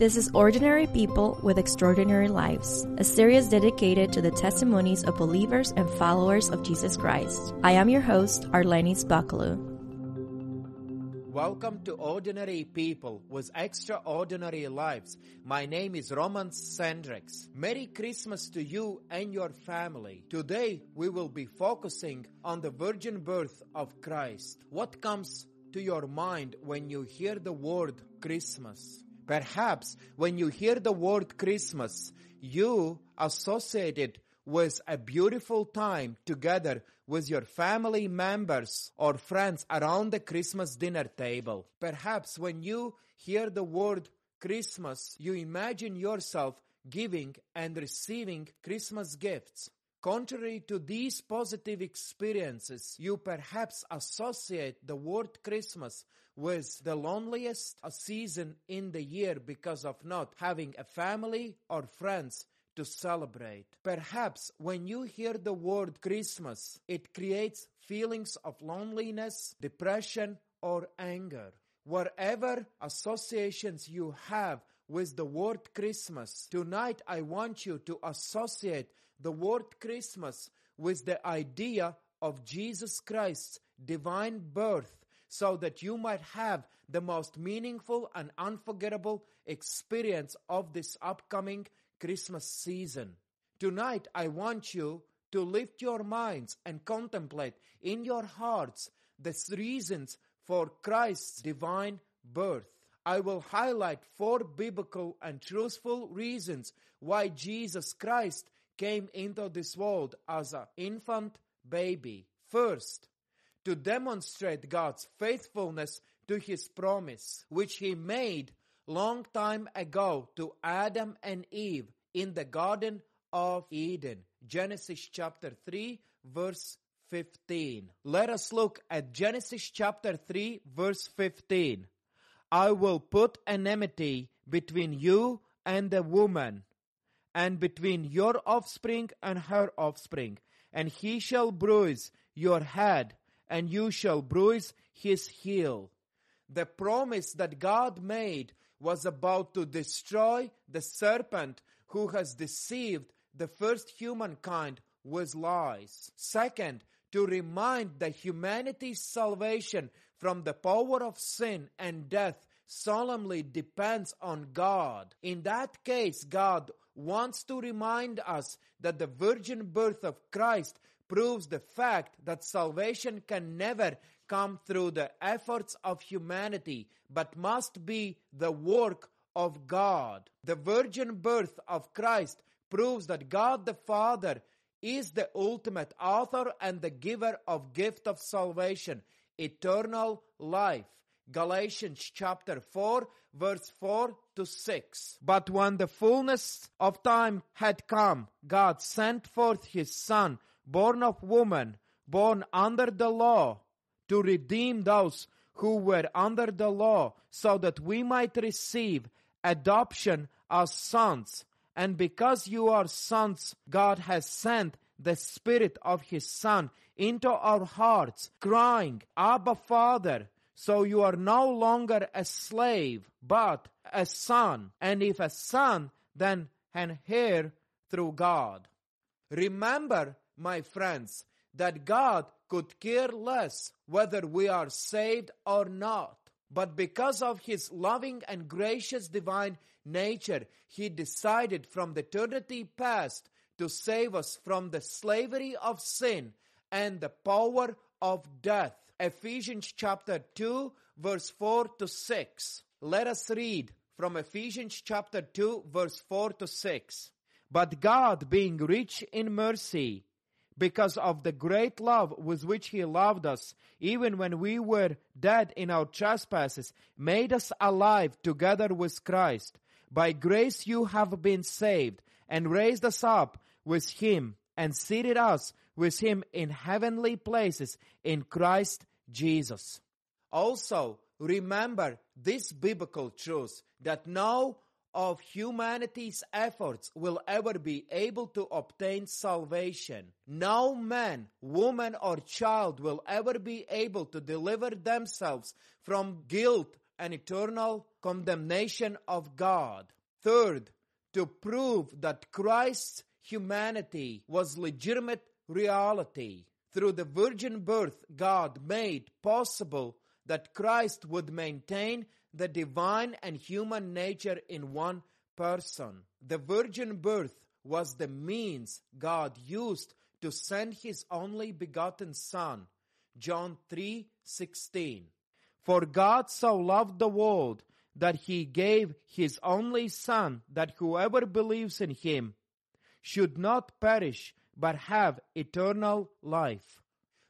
This is Ordinary People with Extraordinary Lives, a series dedicated to the testimonies of believers and followers of Jesus Christ. I am your host, Arlenis Bakalu. Welcome to Ordinary People with Extraordinary Lives. My name is Roman Sandrex. Merry Christmas to you and your family. Today we will be focusing on the virgin birth of Christ. What comes to your mind when you hear the word Christmas? Perhaps when you hear the word Christmas, you associate it with a beautiful time together with your family members or friends around the Christmas dinner table. Perhaps when you hear the word Christmas, you imagine yourself giving and receiving Christmas gifts. Contrary to these positive experiences, you perhaps associate the word Christmas with the loneliest season in the year because of not having a family or friends to celebrate. Perhaps when you hear the word Christmas, it creates feelings of loneliness, depression, or anger. Whatever associations you have with the word Christmas, tonight I want you to associate the word Christmas with the idea of Jesus Christ's divine birth, so that you might have the most meaningful and unforgettable experience of this upcoming Christmas season. Tonight I want you to lift your minds and contemplate in your hearts the reasons for Christ's divine birth. I will highlight four biblical and truthful reasons why Jesus Christ came into this world as an infant baby. First, to demonstrate God's faithfulness to His promise, which He made long time ago to Adam and Eve in the Garden of Eden. Genesis chapter 3, verse 15. Let us look at Genesis chapter 3, verse 15. I will put enmity between you and the woman, and between your offspring and her offspring, and he shall bruise your head, and you shall bruise his heel. The promise that God made was about to destroy the serpent who has deceived the first humankind with lies. Second, to remind that humanity's salvation from the power of sin and death solemnly depends on God. In that case, God wants to remind us that the virgin birth of Christ proves the fact that salvation can never come through the efforts of humanity, but must be the work of God. The virgin birth of Christ proves that God the Father is the ultimate author and the giver of gift of salvation, eternal life. Galatians chapter 4, verse 4 to 6. But when the fullness of time had come, God sent forth His Son, born of woman, born under the law, to redeem those who were under the law, so that we might receive adoption as sons. And because you are sons, God has sent the Spirit of His Son into our hearts, crying, Abba, Father. So you are no longer a slave, but a son. And if a son, then an heir through God. Remember, my friends, that God could care less whether we are saved or not. But because of His loving and gracious divine nature, He decided from eternity past to save us from the slavery of sin and the power of death. Ephesians chapter 2, verse 4 to 6. Let us read from Ephesians chapter 2, verse 4 to 6. But God, being rich in mercy, because of the great love with which He loved us, even when we were dead in our trespasses, made us alive together with Christ. By grace you have been saved, and raised us up with Him, and seated us with Him in heavenly places in Christ Jesus. Also, remember this biblical truth, that no of humanity's efforts will ever be able to obtain salvation. No man, woman, or child will ever be able to deliver themselves from guilt and eternal condemnation of God. Third, to prove that Christ's humanity was legitimate reality. Through the virgin birth, God made possible that Christ would maintain the divine and human nature in one person. The virgin birth was the means God used to send His only begotten Son. John 3:16. For God so loved the world that He gave His only Son, that whoever believes in Him should not perish but have eternal life.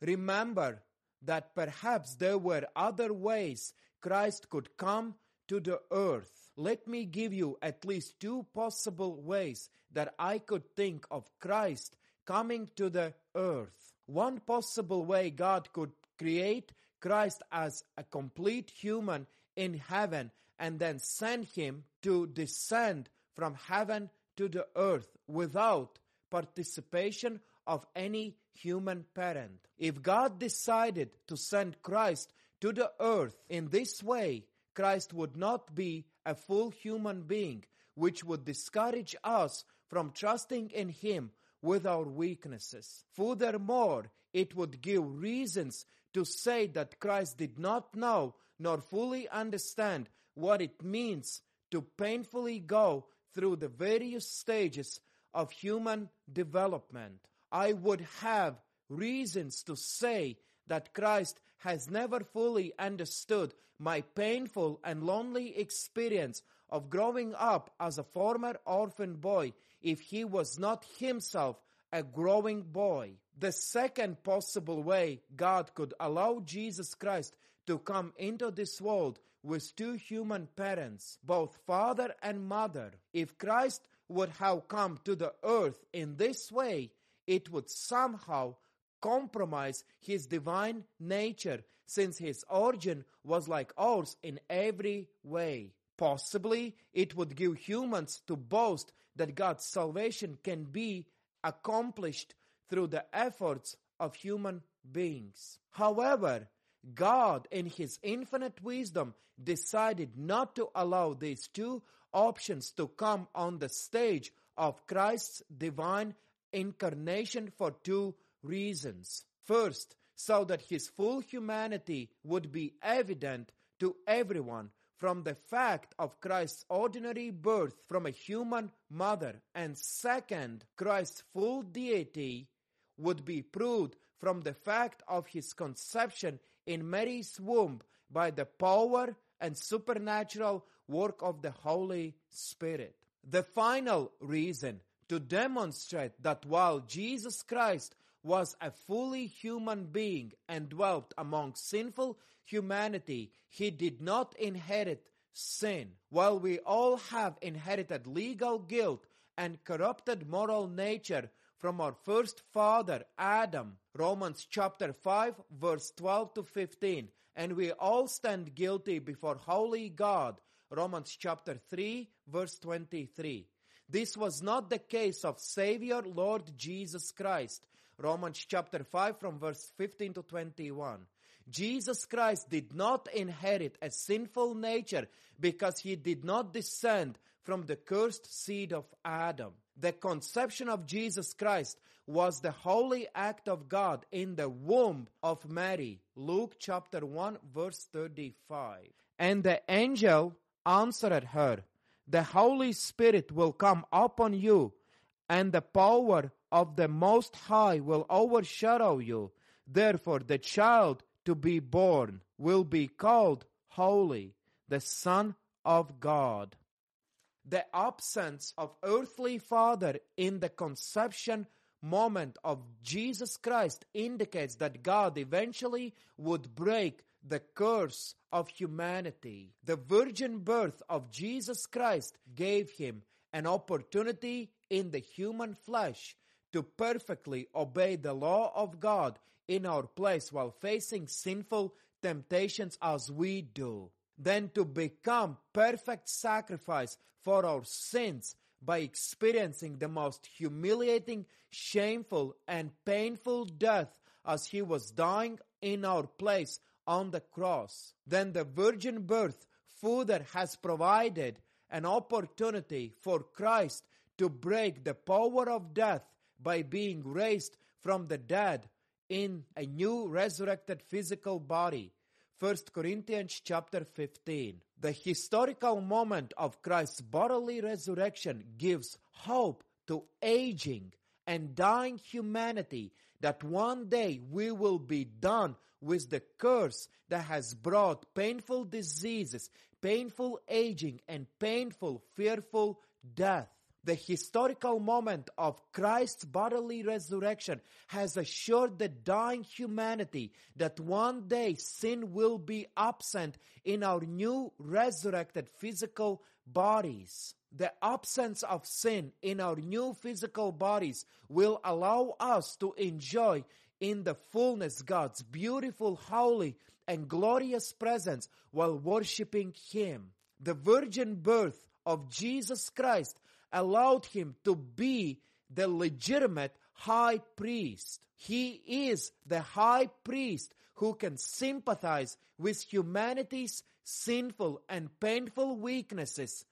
Remember that perhaps there were other ways Christ could come to the earth. Let me give you at least two possible ways that I could think of Christ coming to the earth. One possible way: God could create Christ as a complete human in heaven and then send Him to descend from heaven to the earth without participation of any human parent. If God decided to send Christ to the earth in this way, Christ would not be a full human being, which would discourage us from trusting in Him with our weaknesses. Furthermore, it would give reasons to say that Christ did not know nor fully understand what it means to painfully go through the various stages of human development. I would have reasons to say that Christ has never fully understood my painful and lonely experience of growing up as a former orphan boy if He was not Himself a growing boy. The second possible way God could allow Jesus Christ to come into this world was two human parents, both father and mother. If Christ would have come to the earth in this way, it would somehow compromise His divine nature, since His origin was like ours in every way. Possibly, it would give humans to boast that God's salvation can be accomplished through the efforts of human beings. However, God, in His infinite wisdom, decided not to allow these two options to come on the stage of Christ's divine incarnation for two reasons. First, so that His full humanity would be evident to everyone from the fact of Christ's ordinary birth from a human mother, and second, Christ's full deity would be proved from the fact of His conception in Mary's womb by the power and supernatural work of the Holy Spirit. The final reason, to demonstrate that while Jesus Christ was a fully human being and dwelt among sinful humanity, He did not inherit sin. While we all have inherited legal guilt and corrupted moral nature from our first father, Adam, Romans chapter 5, verse 12 to 15, and we all stand guilty before holy God, Romans chapter 3, verse 23. This was not the case of Savior Lord Jesus Christ, Romans chapter 5 from verse 15 to 21. Jesus Christ did not inherit a sinful nature because He did not descend from the cursed seed of Adam. The conception of Jesus Christ was the holy act of God in the womb of Mary, Luke chapter 1 verse 35. And the angel answered her, "The Holy Spirit will come upon you, and the power of the Most High will overshadow you. Therefore the child to be born will be called Holy, the Son of God." The absence of earthly father in the conception moment of Jesus Christ indicates that God eventually would break the curse of humanity. The virgin birth of Jesus Christ gave Him an opportunity in the human flesh to perfectly obey the law of God in our place while facing sinful temptations as we do, then to become perfect sacrifice for our sins by experiencing the most humiliating, shameful, and painful death as He was dying in our place on the cross. Then the virgin birth further has provided an opportunity for Christ to break the power of death by being raised from the dead in a new resurrected physical body. 1 Corinthians chapter 15. The historical moment of Christ's bodily resurrection gives hope to aging and dying humanity that one day we will be done with the curse that has brought painful diseases, painful aging, and painful, fearful death. The historical moment of Christ's bodily resurrection has assured the dying humanity that one day sin will be absent in our new resurrected physical bodies. The absence of sin in our new physical bodies will allow us to enjoy in the fullness God's beautiful, holy, and glorious presence while worshiping Him. The virgin birth of Jesus Christ allowed Him to be the legitimate high priest. He is the high priest who can sympathize with humanity's sinful and painful weaknesses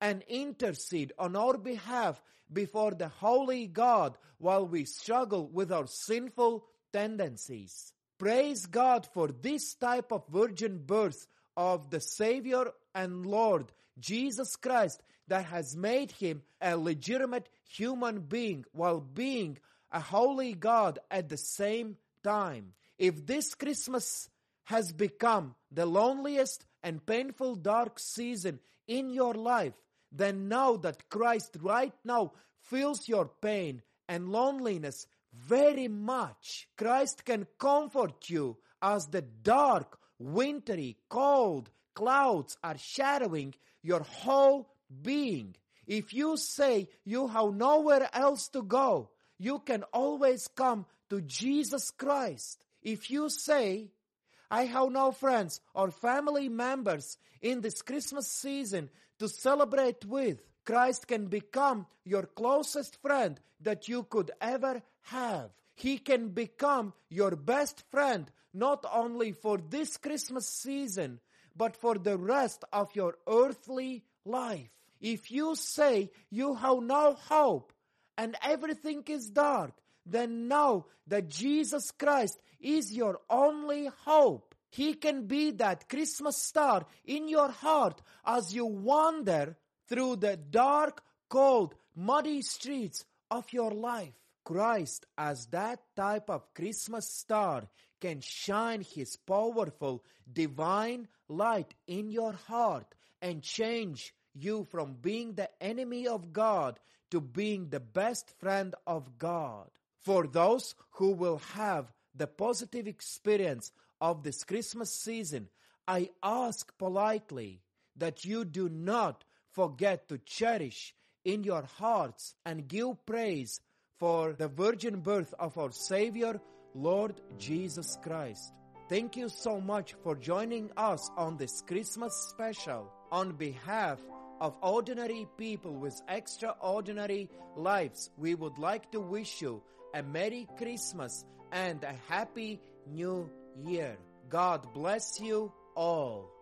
and intercede on our behalf before the holy God while we struggle with our sinful tendencies. Praise God for this type of virgin birth of the Savior and Lord Jesus Christ that has made Him a legitimate human being while being a holy God at the same time. If this Christmas has become the loneliest and painful dark season in your life, then know that Christ right now feels your pain and loneliness very much. Christ can comfort you as the dark, wintry, cold clouds are shadowing your whole being. If you say you have nowhere else to go, you can always come to Jesus Christ. If you say, I have no friends or family members in this Christmas season to celebrate with, Christ can become your closest friend that you could ever have. He can become your best friend, not only for this Christmas season, but for the rest of your earthly life. If you say you have no hope and everything is dark, then know that Jesus Christ is your only hope. He can be that Christmas star in your heart as you wander through the dark, cold, muddy streets of your life. Christ, as that type of Christmas star, can shine His powerful, divine light in your heart and change you from being the enemy of God to being the best friend of God. For those who will have the positive experience of this Christmas season, I ask politely that you do not forget to cherish in your hearts and give praise for the virgin birth of our Savior, Lord Jesus Christ. Thank you so much for joining us on this Christmas special. On behalf of ordinary people with extraordinary lives, we would like to wish you a Merry Christmas and a Happy New Year. God bless you all.